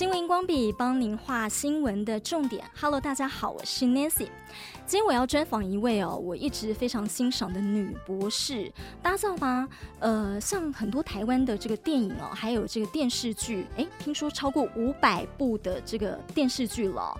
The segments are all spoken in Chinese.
新闻光笔帮您画新闻的重点。 Hello， 大家好，我是 Nancy。 今天我要专访一位我一直非常欣赏的女博士。大家知道吗？像很多台湾的这个电影还有这个电视剧，听说超过500部的这个电视剧了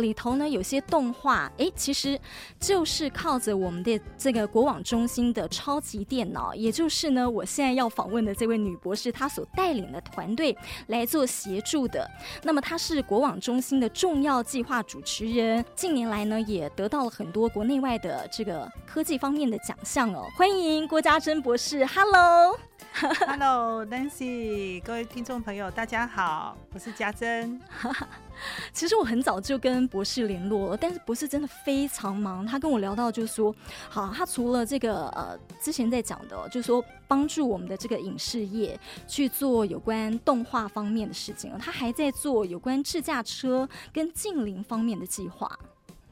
里头呢有些动画其实就是靠着我们的这个国网中心的超级电脑，也就是呢我现在要访问的这位女博士她所带领的团队来做协助的。那么她是国网中心的重要计划主持人，近年来呢也得到了很多国内外的这个科技方面的奖项欢迎郭嘉真博士。 Hello Hello Nancy， 各位听众朋友大家好，我是嘉真。其实我很早就跟博士联络了，但是博士真的非常忙。他跟我聊到就是说，好，他除了这个之前在讲的就是说帮助我们的这个影视业去做有关动画方面的事情，他还在做有关自驾车跟近邻方面的计划。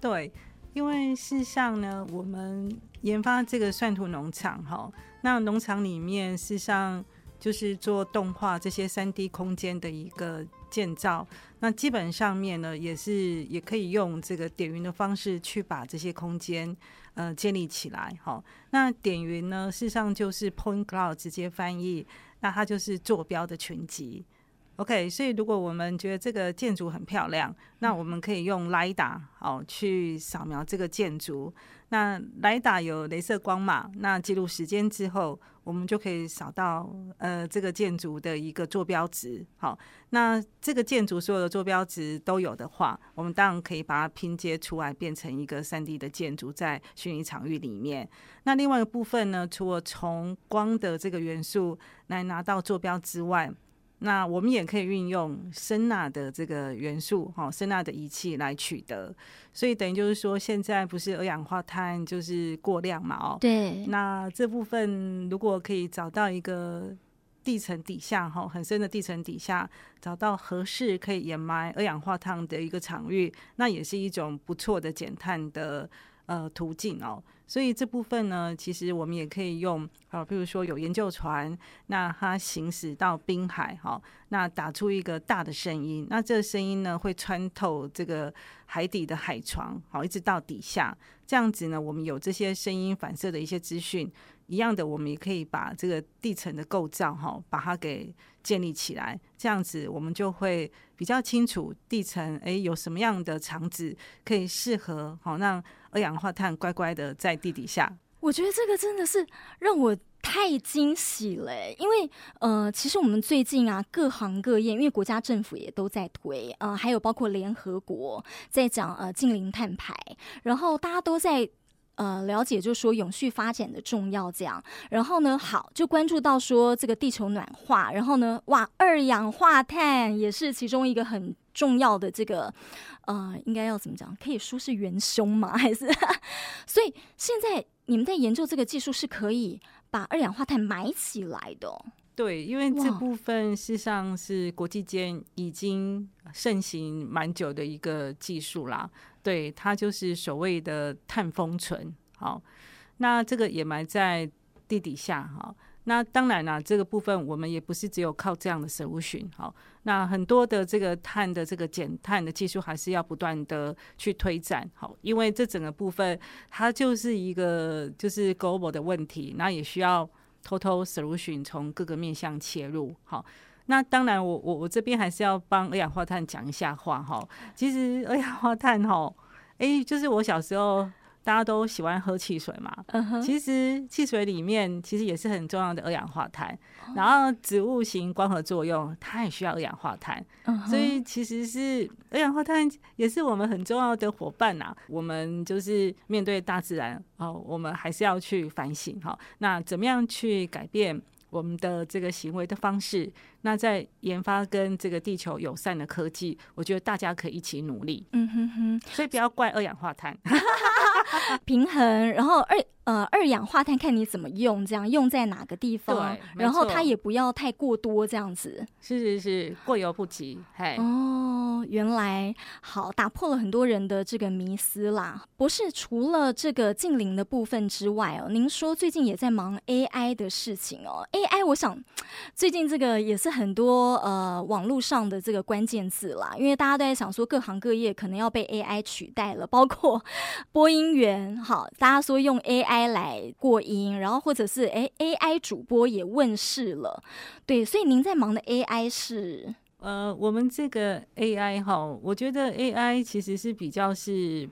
对，因为事实上呢我们研发这个蒜涂农场那农场里面事实上就是做动画这些 3D 空间的一个建造，那基本上面呢也可以用这个点云的方式去把这些空间建立起来那点云呢事实上就是 Point Cloud 直接翻译，那它就是坐标的群集。 OK， 所以如果我们觉得这个建筑很漂亮，那我们可以用 LIDAR 去扫描这个建筑。那 LIDAR 有雷射光嘛，那记录时间之后我们就可以扫到这个建筑的一个坐标值那这个建筑所有的坐标值都有的话，我们当然可以把它拼接出来变成一个 3D 的建筑在虚拟场域里面。那另外一个部分呢，除了从光的这个元素来拿到坐标之外，那我们也可以运用声纳的这个元素声纳的仪器来取得。所以等于就是说现在不是二氧化碳就是过量嘛对，那这部分如果可以找到一个地层底下很深的地层底下找到合适可以掩埋二氧化碳的一个场域，那也是一种不错的减碳的途径所以这部分呢其实我们也可以用比如说有研究船，那它行驶到滨海那打出一个大的声音，那这个声音呢会穿透这个海底的海床一直到底下，这样子呢我们有这些声音反射的一些资讯，一样的我们也可以把这个地层的构造把它给建立起来，这样子我们就会比较清楚地层有什么样的场址可以适合让二氧化碳乖乖的在地底下。我觉得这个真的是让我太惊喜了因为其实我们最近各行各业因为国家政府也都在推还有包括联合国在讲近零碳排，然后大家都在了解就是说永续发展的重要这样，然后呢好就关注到说这个地球暖化，然后呢哇二氧化碳也是其中一个很重要的这个应该要怎么讲，可以说是元凶吗还是所以现在你们在研究这个技术是可以把二氧化碳埋起来的对，因为这部分事实上是国际间已经盛行蛮久的一个技术啦对，它就是所谓的碳封存那这个也埋在地底下那当然啦，这个部分我们也不是只有靠这样的 solution那很多的这个碳的这个减碳的技术还是要不断的去推展因为这整个部分它就是一个就是 global 的问题，那也需要total solution 从各个面向切入那当然我这边还是要帮二氧化碳讲一下话其实二氧化碳就是我小时候大家都喜欢喝汽水嘛其实汽水里面其实也是很重要的二氧化碳然后植物型光合作用它也需要二氧化碳所以其实是二氧化碳也是我们很重要的伙伴我们就是面对大自然我们还是要去反省那怎么样去改变我们的这个行为的方式，那在研发跟这个地球友善的科技，我觉得大家可以一起努力所以不要怪二氧化碳平衡，然后二氧化碳看你怎么用，这样用在哪个地方，然后它也不要太过多这样子。是是是，过犹不及。哦，原来好，打破了很多人的这个迷思啦。博士，除了这个净零的部分之外哦，您说最近也在忙 AI 的事情哦。AI 我想最近这个也是很多网络上的这个关键字啦，因为大家都在想说各行各业可能要被 AI 取代了，包括播音员，好，大家说用 AI来过音，然后或者是 AI 主播也问世了。对，所以您在忙的 AI 是我们这个 AI 齁，我觉得 AI 其实是比较是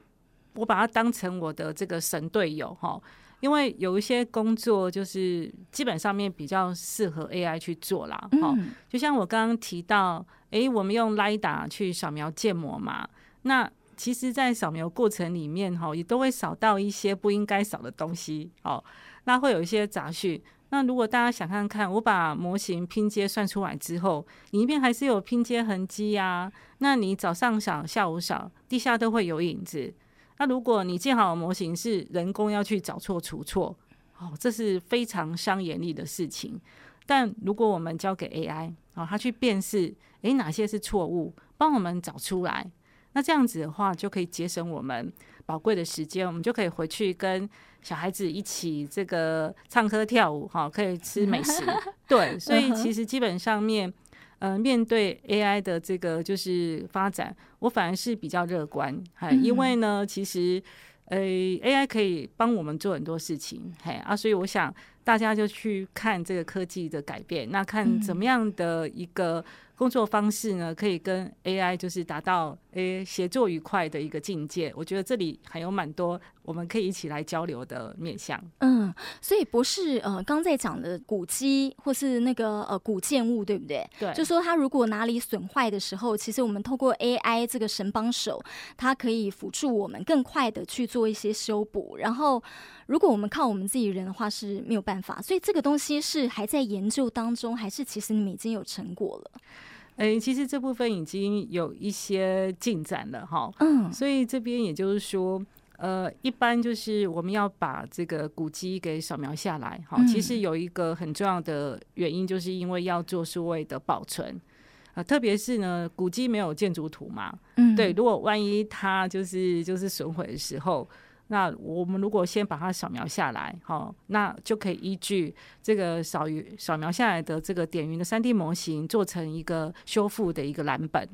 我把它当成我的这个神队友齁，因为有一些工作就是基本上面比较适合 AI 去做啦齁，就像我刚刚提到我们用 LIDAR 去扫描建模嘛，那其实在扫描过程里面也都会扫到一些不应该扫的东西，那会有一些杂讯。那如果大家想看看，我把模型拼接算出来之后，里面还是有拼接痕迹啊，那你早上扫下午扫地下都会有影子。那如果你建好的模型是人工要去找错除错，这是非常伤眼力的事情。但如果我们交给 AI 它去辨识哪些是错误，帮我们找出来，那这样子的话就可以节省我们宝贵的时间，我们就可以回去跟小孩子一起这个唱歌跳舞，可以吃美食。对，所以其实基本上面面对 AI 的这个就是发展，我反而是比较乐观，因为呢其实AI 可以帮我们做很多事情，所以我想大家就去看这个科技的改变，那看怎么样的一个工作方式呢可以跟 AI 就是达到协作愉快的一个境界。我觉得这里还有蛮多我们可以一起来交流的面向。所以博士刚才讲的古迹或是那个古建物，对不对？对，就说它如果哪里损坏的时候，其实我们透过 AI 这个神帮手，它可以辅助我们更快的去做一些修补，然后如果我们靠我们自己人的话是没有办法。所以这个东西是还在研究当中，还是其实你们已经有成果了？其实这部分已经有一些进展了哈。所以这边也就是说一般就是我们要把这个古迹给扫描下来哈，其实有一个很重要的原因，就是因为要做数位的保存。特别是呢古迹没有建筑图嘛，对，如果万一它就是损毁的时候，那我们如果先把它扫描下来，那就可以依据这个扫描下来的这个点云的 3D 模型做成一个修复的一个蓝本。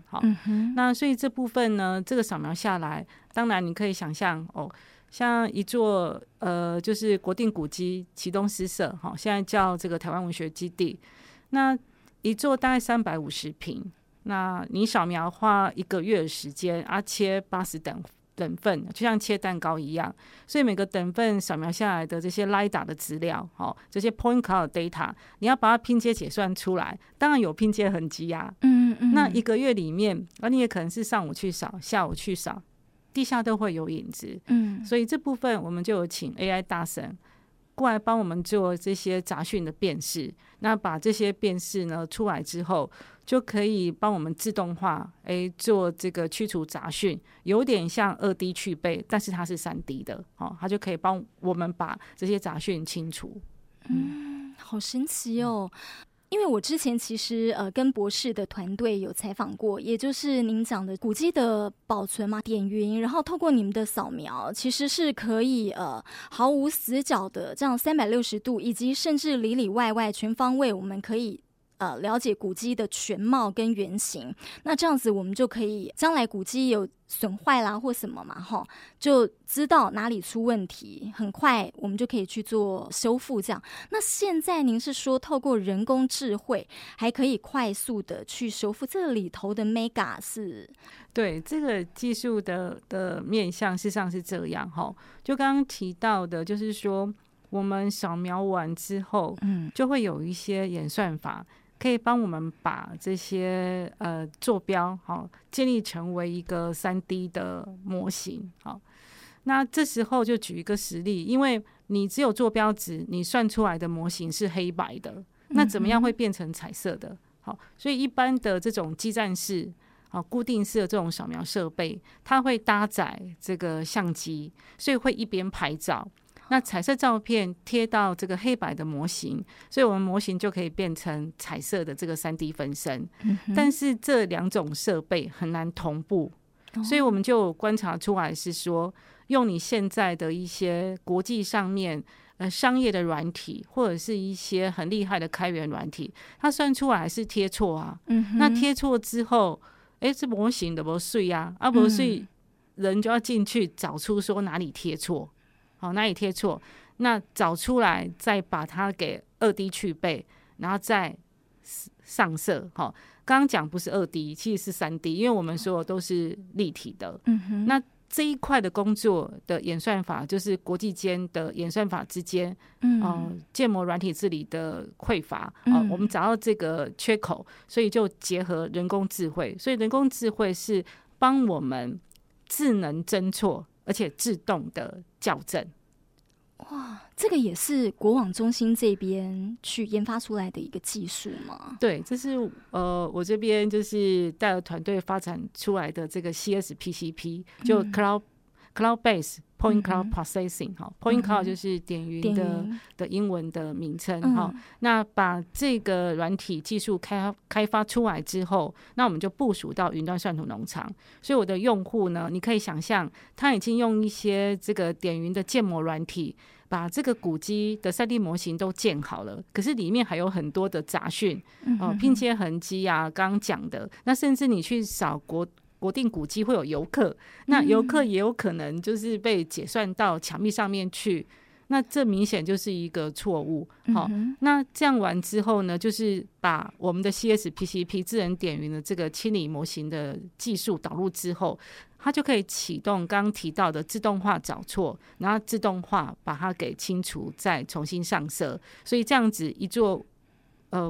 那所以这部分呢，这个扫描下来，当然你可以想象像一座就是国定古迹旗东诗社，现在叫这个台湾文学基地，那一座大概350坪，那你扫描花1个月的时间切80等份，就像切蛋糕一样，所以每个等份扫描下来的这些 LIDAR 的资料，这些 Point Cloud Data， 你要把它拼接解算出来，当然有拼接痕迹啊。那1个月里面你也可能是上午去扫下午去扫，地下都会有影子。所以这部分我们就有请 AI 大神过来帮我们做这些杂讯的辨识，那把这些辨识呢出来之后，就可以帮我们自动化做这个去除杂讯，有点像2D 去背，但是它是 3D 的，它就可以帮我们把这些杂讯清除。好神奇哦。因为我之前其实跟博士的团队有采访过，也就是您讲的古迹的保存嘛，点云，然后透过你们的扫描，其实是可以毫无死角的这样360度，以及甚至里里外外全方位，我们可以了解古迹的全貌跟原型。那这样子我们就可以将来古迹有损坏啦或什么嘛，就知道哪里出问题，很快我们就可以去做修复这样。那现在您是说透过人工智慧还可以快速的去修复，这里头的 mega 是？对，这个技术 的面向事实上是这样，就刚刚提到的，就是说我们扫描完之后，就会有一些演算法可以帮我们把这些坐标建立成为一个 3D 的模型。那这时候就举一个实例，因为你只有坐标值，你算出来的模型是黑白的，那怎么样会变成彩色的？所以一般的这种基站式固定式的这种扫描设备，它会搭载这个相机，所以会一边拍照那彩色照片贴到这个黑白的模型，所以我们模型就可以变成彩色的这个 3D 分身、但是这两种设备很难同步，所以我们就观察出来是说，用你现在的一些国际上面商业的软体，或者是一些很厉害的开源软体，它算出来还是贴错啊、那贴错之后这模型就不水啊，不水人就要进去找出说哪里贴错，好，哪里贴错，那找出来再把它给 2D 去背，然后再上色。好，刚刚讲不是 2D 其实是 3D， 因为我们所有都是立体的、那这一块的工作的演算法，就是国际间的演算法之间建模软体治理的匮乏、我们找到这个缺口，所以就结合人工智慧，所以人工智慧是帮我们智能侦错而且自动的校正。哇，这个也是国网中心这边去研发出来的一个技术吗？对，这是我这边就是带了团队发展出来的这个 CSPCP， 就 Cloud-based Point Cloud Processing、Point Cloud 就是点云 的英文的名称、那把这个软体技术 开发出来之后，那我们就部署到云端算图农场。所以我的用户呢，你可以想象他已经用一些这个点云的建模软体把这个古迹的 3D 模型都建好了，可是里面还有很多的杂讯、拼接痕迹啊，刚刚讲的，那甚至你去扫国定古迹会有游客，那游客也有可能就是被解算到墙壁上面去，那这明显就是一个错误、那这样完之后呢，就是把我们的 CSPCP 智能点云的这个清理模型的技术导入之后，它就可以启动刚刚提到的自动化找错，然后自动化把它给清除，再重新上色。所以这样子一座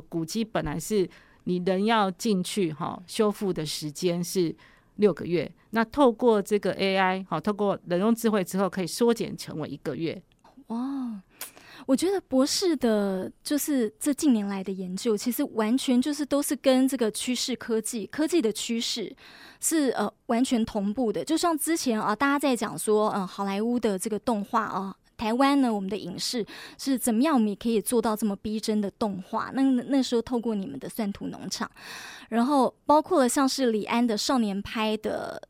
古迹本来是你人要进去修复的时间是6个月，那透过这个 AI 透过人工智慧之后可以缩减成为1个月。哇，我觉得博士的就是这近年来的研究其实完全就是都是跟这个趋势科技的趋势是完全同步的。就像之前大家在讲说好莱坞的这个动画台湾呢，我们的影视是怎么样，我们也可以做到这么逼真的动画。那时候透过你们的算图农场，然后包括了像是李安的少年拍的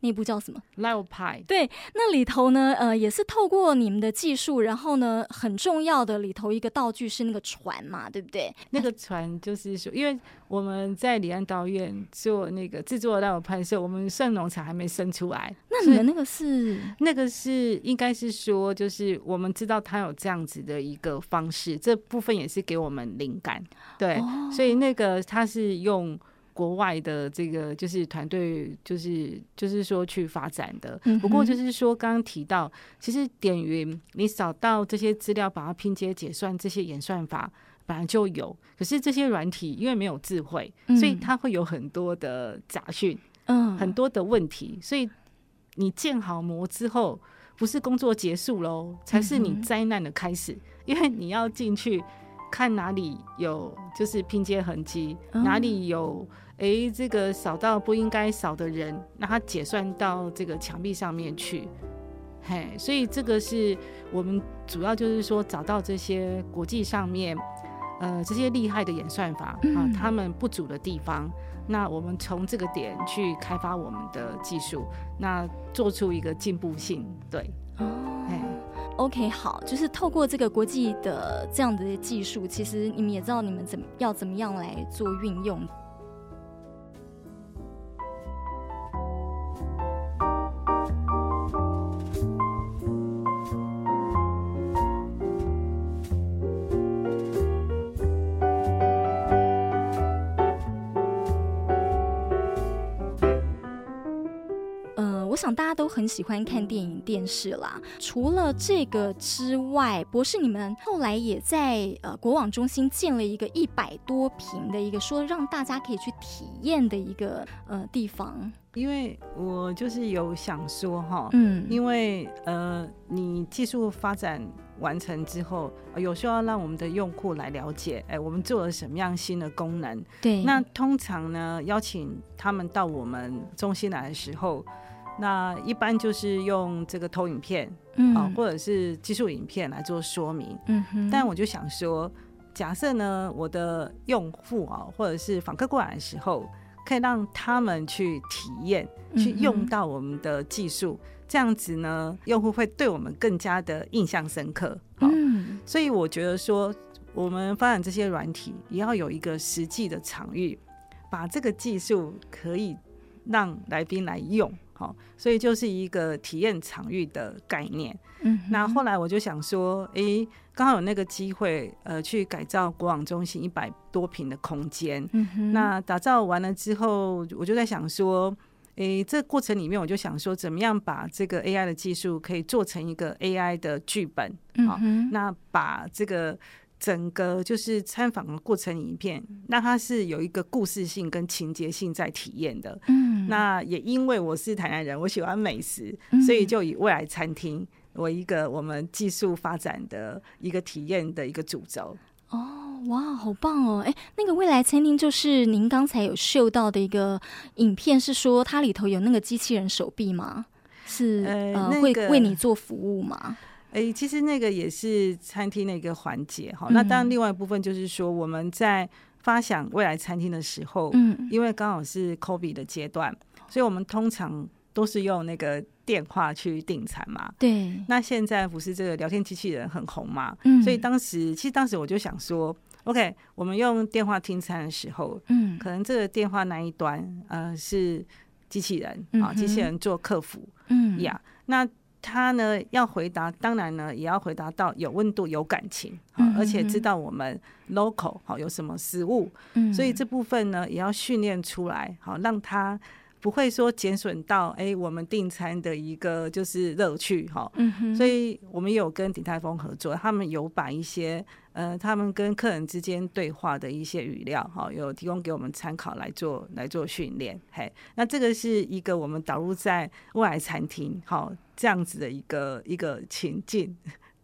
那部叫什么 Life of Pi， 对，那里头呢也是透过你们的技术，然后呢很重要的里头一个道具是那个船嘛，对不对？那个船就是说，因为我们在李安导演做那个制作 Life of Pi 的时候，我们算农场还没生出来。那你们那个是应该是说，就是我们知道他有这样子的一个方式，这部分也是给我们灵感，对、所以那个他是用国外的这个就是团队就是说去发展的。不过就是说刚刚提到，其实点云你找到这些资料把它拼接解算，这些演算法本来就有，可是这些软体因为没有智慧，所以它会有很多的杂讯、很多的问题。所以你建好模之后，不是工作结束咯，才是你灾难的开始，因为你要进去看哪里有就是拼接痕迹，哪里有这个扫到不应该扫的人，那他解算到这个墙壁上面去。嘿，所以这个是我们主要就是说找到这些国际上面这些厉害的演算法、他们不足的地方，那我们从这个点去开发我们的技术，那做出一个进步性。对、OK， 好，就是透过这个国际的这样的技术，其实你们也知道你们怎么样来做运用。我想大家都很喜欢看电影电视啦，除了这个之外，博士你们后来也在国网中心建了一个100多坪的一个说让大家可以去体验的一个地方。因为我就是有想说因为你技术发展完成之后，有时候要让我们的用户来了解我们做了什么样新的功能。对，那通常呢邀请他们到我们中心来的时候，那一般就是用这个投影片、或者是技术影片来做说明、但我就想说，假设呢我的用户、或者是访客过来的时候，可以让他们去体验去用到我们的技术、这样子呢用户会对我们更加的印象深刻、所以我觉得说我们发展这些软体也要有一个实际的场域，把这个技术可以让来宾来用、所以就是一个体验场域的概念、那后来我就想说刚好有那个机会、去改造国网中心100多坪的空间、那打造完了之后我就在想说这过程里面我就想说怎么样把这个 AI 的技术可以做成一个 AI 的剧本、那把这个整个就是参访的过程影片那它是有一个故事性跟情节性在体验的、那也因为我是台南人，我喜欢美食，所以就以未来餐厅为一个我们技术发展的一个体验的一个主轴。哦，哇，好棒哦！那个未来餐厅就是您刚才有秀到的一个影片，是说它里头有那个机器人手臂吗？是、那个、会为你做服务吗？其实那个也是餐厅的一个环节、那当然另外一部分就是说我们在发想未来餐厅的时候、因为刚好是 COVID 的阶段，所以我们通常都是用那个电话去订餐嘛。对。那现在不是这个聊天机器人很红嘛、所以当时我就想说 OK 我们用电话听餐的时候、可能这个电话那一端、是机器人、机器人做客服、那他呢要回答，当然呢也要回答到有温度有感情、而且知道我们 local、有什么食物、所以这部分呢也要训练出来、让他不会说减损到我们订餐的一个就是乐趣、所以我们有跟鼎泰丰合作，他们有把一些他们跟客人之间对话的一些语料、有提供给我们参考来做训练。那这个是一个我们导入在未来餐厅、这样子的一个情境，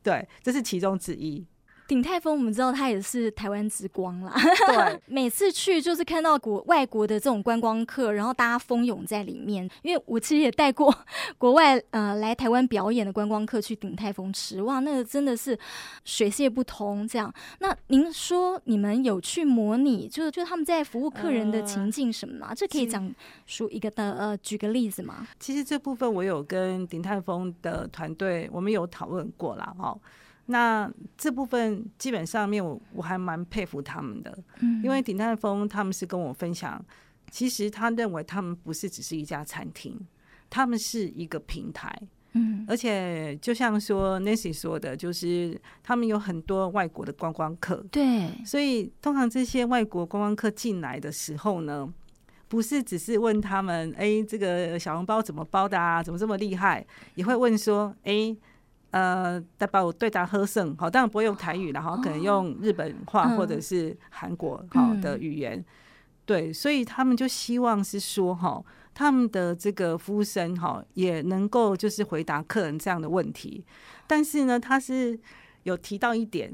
对，这是其中之一。鼎泰丰我们知道他也是台湾之光啦，对，每次去就是看到外国的这种观光客，然后大家蜂拥在里面，因为我其实也带过国外来台湾表演的观光客去鼎泰丰吃，哇，那个真的是水泄不通这样。那您说你们有去模拟就是他们在服务客人的情境什么吗？这可以讲述一个的举个例子吗？其实这部分我有跟鼎泰丰的团队我们有讨论过啦，那这部分基本上面我还蛮佩服他们的、因为鼎泰丰他们是跟我分享，其实他认为他们不是只是一家餐厅，他们是一个平台、而且就像说 Nancy 说的，就是他们有很多外国的观光客，对，所以通常这些外国观光客进来的时候呢，不是只是问他们这个小笼包怎么包的啊，怎么这么厉害，也会问说代表我对他喝剩，当然不会用台语，然后可能用日本话或者是韩国的语言、对，所以他们就希望是说他们的这个服务生也能够就是回答客人这样的问题。但是呢他是有提到一点，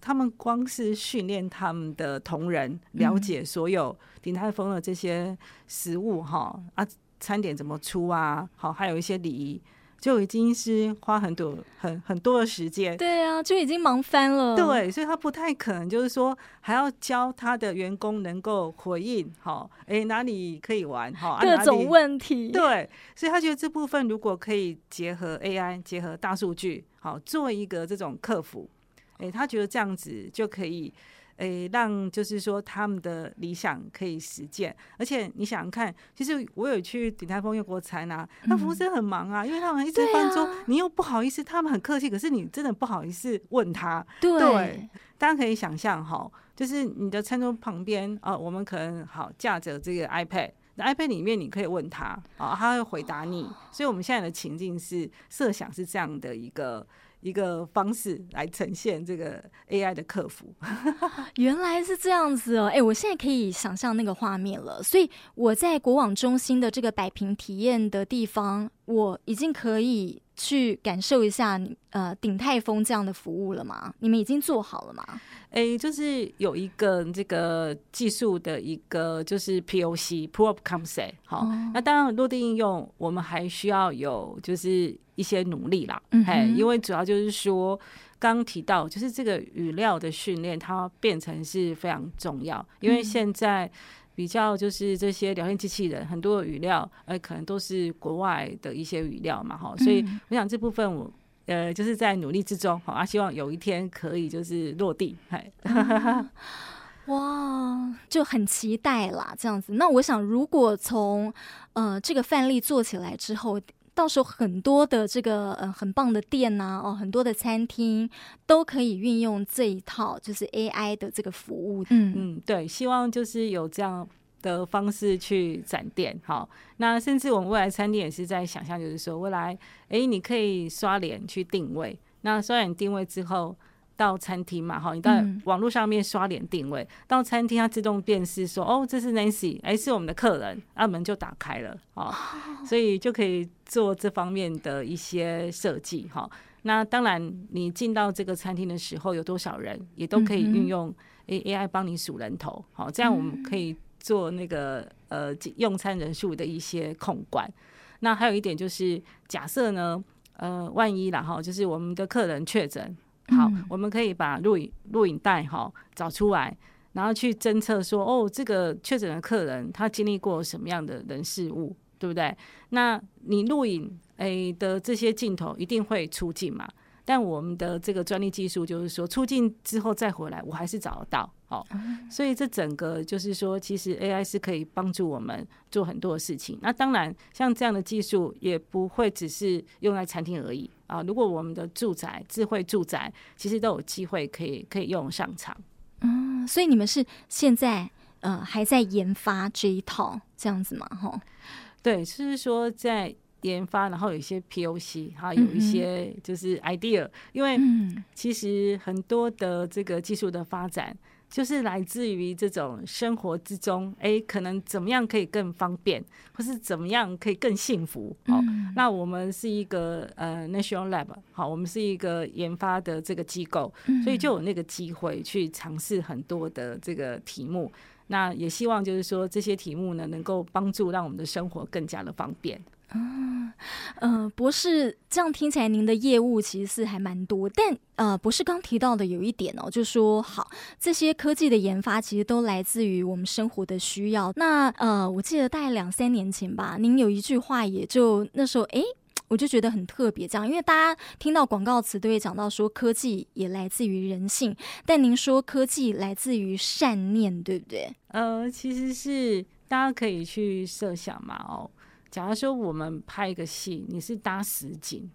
他们光是训练他们的同仁了解所有鼎泰丰的这些食物餐点怎么出啊，还有一些礼仪，就已经是花很多的时间，对啊，就已经忙翻了，对，所以他不太可能就是说还要教他的员工能够回应哪里可以玩各种问题，对，所以他觉得这部分如果可以结合 AI 结合大数据做一个这种客服他觉得这样子就可以让就是说他们的理想可以实践。而且你想想看，其实我有去鼎泰丰用过餐啊，那服务生很忙啊，因为他们一直翻桌，你又不好意思，他们很客气，可是你真的不好意思问他， 对，大家可以想象就是你的餐桌旁边我们可能架着这个 iPad 里面你可以问他他会回答你，所以我们现在的情境是设想是这样的一个方式来呈现这个 AI 的客服。原来是这样子我现在可以想象那个画面了。所以我在国网中心的这个百坪体验的地方，我已经可以去感受一下鼎泰丰这样的服务了吗？你们已经做好了吗？就是有一个这个技术的一个就是 POC Proof of Concept 好、哦、那当然落地应用我们还需要有就是一些努力啦、嗯、因为主要就是说刚提到就是这个语料的训练它变成是非常重要，因为现在比较就是这些聊天机器人很多的语料可能都是国外的一些语料嘛，所以我想这部分我就是在努力之中啊，希望有一天可以就是落地、嗯、哇，就很期待啦这样子。那我想如果从这个范例做起来之后，到时候很多的这个很棒的店啊、哦、很多的餐厅都可以运用这一套就是 AI 的这个服务。嗯嗯，对，希望就是有这样的方式去展店。好，那甚至我们未来餐厅也是在想象，就是说未来你可以刷脸去定位，那刷脸定位之后到餐厅嘛，你到网络上面刷脸定位、嗯、到餐厅它自动辨识说哦这是 Nancy 是我们的客人，门就打开了、哦、所以就可以做这方面的一些设计、哦、那当然你进到这个餐厅的时候有多少人也都可以运用 AI 帮你数人头、哦、这样我们可以做那个用餐人数的一些控管。那还有一点就是假设呢万一啦就是我们的客人确诊，好，我们可以把录影带找出来，然后去侦测说哦这个确诊的客人他经历过什么样的人事物，对不对？那你录影的这些镜头一定会出镜嘛，但我们的这个专利技术就是说出镜之后再回来我还是找得到、哦、所以这整个就是说其实 AI 是可以帮助我们做很多的事情。那当然像这样的技术也不会只是用在餐厅而已啊，如果我们的住宅智慧住宅其实都有机会可以用上场。嗯，所以你们是现在还在研发这一套这样子吗？对，就是说在研发，然后有一些 POC 还有一些就是 idea、嗯、因为其实很多的这个技术的发展就是来自于这种生活之中可能怎么样可以更方便或是怎么样可以更幸福、哦嗯、那我们是一个National Lab 好，我们是一个研发的这个机构，所以就有那个机会去尝试很多的这个题目，那也希望就是说这些题目呢能够帮助让我们的生活更加的方便。博士，这样听起来您的业务其实是还蛮多，但博士刚提到的有一点哦，就是说好这些科技的研发其实都来自于我们生活的需要。那我记得大概2-3年前吧，您有一句话也就那时候我就觉得很特别这样，因为大家听到广告词都会讲到说科技也来自于人性，但您说科技来自于善念，对不对？其实是大家可以去设想嘛哦。假如说我们拍一个戏，你是搭实景，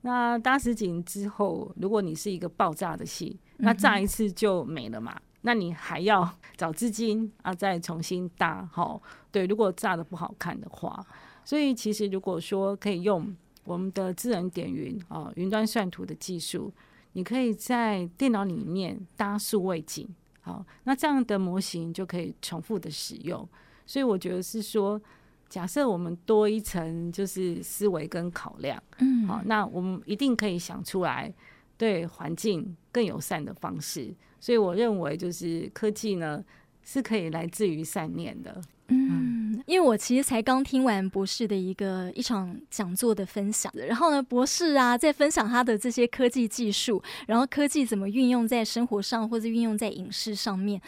那搭实景之后，如果你是一个爆炸的戏，那炸一次就没了嘛，那你还要找资金啊，再重新搭齁，对，如果炸的不好看的话，所以其实如果说可以用我们的智能点云啊，云端算图的技术，你可以在电脑里面搭数位景，好，那这样的模型就可以重复的使用，所以我觉得是说。假设我们多一层就是思维跟考量，嗯，好，那我们一定可以想出来对环境更友善的方式，所以我认为就是科技呢是可以来自于善念的。嗯，因为我其实才刚听完博士的一场讲座的分享，然后呢博士啊在分享他的这些科技技术，然后科技怎么运用在生活上或者运用在影视上面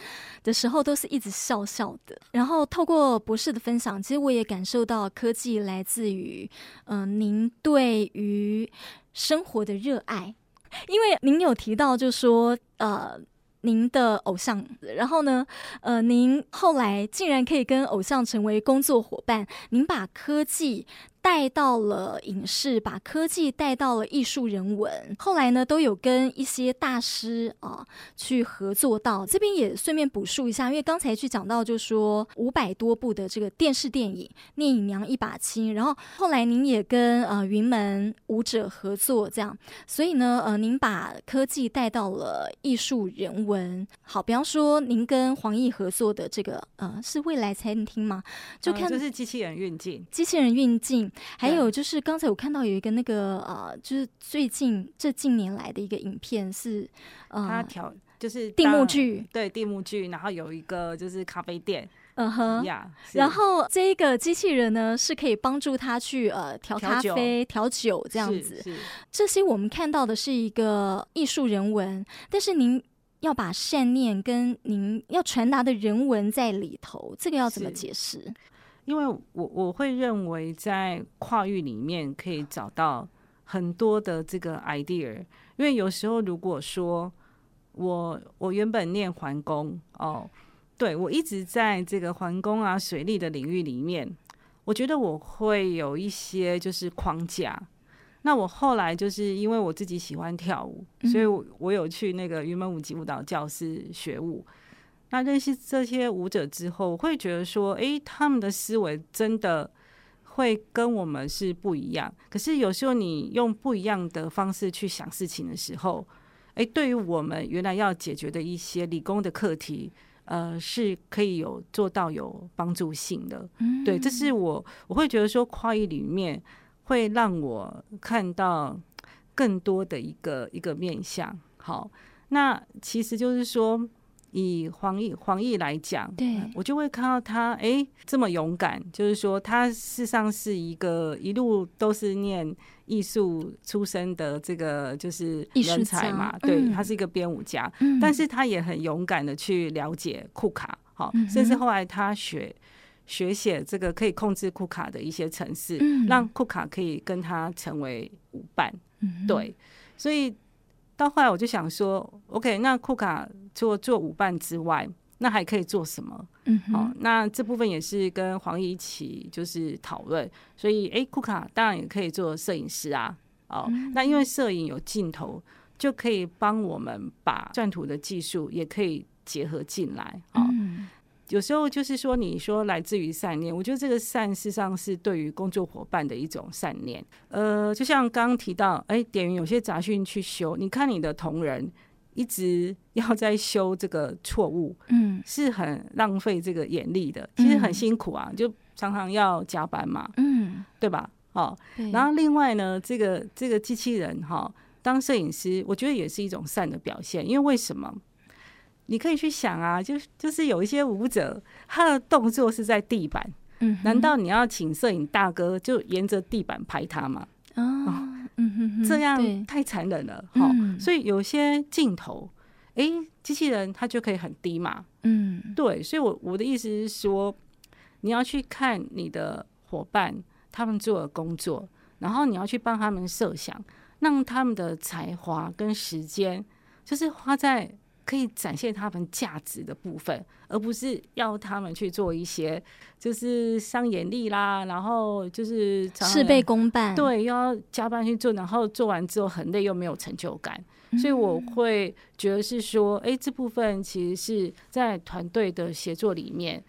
的时候，都是一直笑笑的，然后透过博士的分享其实我也感受到科技来自于您对于生活的热爱，因为您有提到就说您的偶像，然后呢您后来竟然可以跟偶像成为工作伙伴，您把科技带到了影视，把科技带到了艺术人文，后来呢都有跟一些大师去合作到。这边也顺便补述一下，因为刚才去讲到就说500多部的这个电视电影《聂隐娘一把青》，然后后来您也跟云门舞者合作这样，所以呢您把科技带到了艺术人文。好，比方说您跟黄奕合作的这个是未来餐厅吗？就看就是机器人运镜，机器人运镜还有就是刚才我看到有一个那个就是近年来的一个影片是他就是地幕剧，然后有一个就是咖啡店。嗯哼，然后这个机器人呢是可以帮助他去调咖啡调酒这样子。这些我们看到的是一个艺术人文，但是您要把善念跟您要传达的人文在里头，这个要怎么解释？因为我会认为在跨域里面可以找到很多的这个 idea， 因为有时候如果说我原本念环工哦，对，我一直在这个环工啊水利的领域里面，我觉得我会有一些就是框架。那我后来就是因为我自己喜欢跳舞，所以我有去那个云门舞集舞蹈教室学舞。那认识这些舞者之后，我会觉得说他们的思维真的会跟我们是不一样。可是有时候你用不一样的方式去想事情的时候，对于我们原来要解决的一些理工的课题是可以有做到有帮助性的。对，这是我会觉得说跨域里面会让我看到更多的一个面向。好，那其实就是说以黄奕来讲，对，我就会看到他这么勇敢，就是说他事实上是一路都是念艺术出身的这个就是人才嘛，对，他是一个编舞家，但是他也很勇敢的去了解KUKA，好，甚至后来他学写这个可以控制KUKA的一些程式，让KUKA可以跟他成为舞伴，对，所以到后来我就想说 ，OK， 那KUKA做舞伴之外，那还可以做什么？那这部分也是跟黄奕一起就是讨论，所以KUKA当然也可以做摄影师啊，那因为摄影有镜头，就可以帮我们把钻图的技术也可以结合进来。有时候就是说你说来自于善念，我觉得这个善事实上是对于工作伙伴的一种善念。就像刚刚提到点云有些杂讯去修，你看你的同仁一直要在修这个错误，是很浪费这个眼力的，其实很辛苦啊，就常常要加班嘛，对吧？然后另外呢，这个机器人当摄影师，我觉得也是一种善的表现，因为为什么？你可以去想啊，就是有一些舞者，他的动作是在地板，难道你要请摄影大哥就沿着地板拍他吗？这样太残忍了，所以有些镜头，机器人他就可以很低嘛，对，所以我的意思是说，你要去看你的伙伴他们做的工作，然后你要去帮他们设想，让他们的才华跟时间就是花在可以展现他们价值的部分，而不是要他们去做一些就是伤眼力啦，然后就是事倍功半，对，要加班去做，然后做完之后很累又没有成就感，所以我会觉得是说这部分其实是在团队的协作里面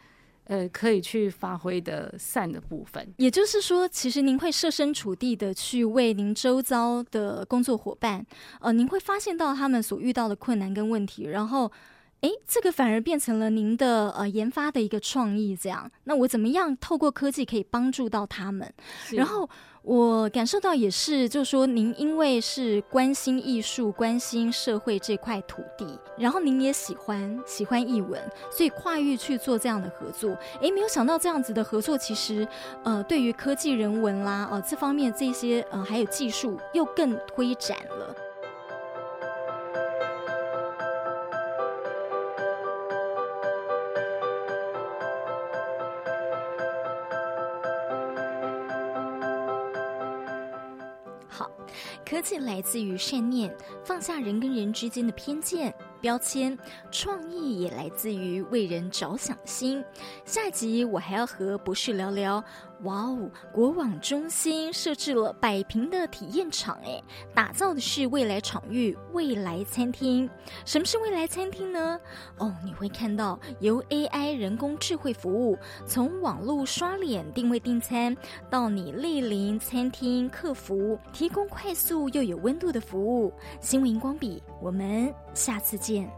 可以去发挥的善的部分。也就是说，其实您会设身处地的去为您周遭的工作伙伴，您会发现到他们所遇到的困难跟问题，然后这个反而变成了您的研发的一个创意，这样，那我怎么样透过科技可以帮助到他们？然后我感受到也是，就是说您因为是关心艺术、关心社会这块土地，然后您也喜欢艺文，所以跨域去做这样的合作。没有想到这样子的合作，其实对于科技人文啦，这方面这些还有技术又更推展了。科技来自于善念，放下人跟人之间的偏见、标签，创意也来自于为人着想心。下一集我还要和博士聊聊，哇哦，国网中心设置了100平的体验场，打造的是未来场域、未来餐厅。什么是未来餐厅呢？你会看到由 AI 人工智慧服务，从网络刷脸定位订餐，到你莅临餐厅客服，提供快速又有温度的服务。新闻荧光笔，我们下次见。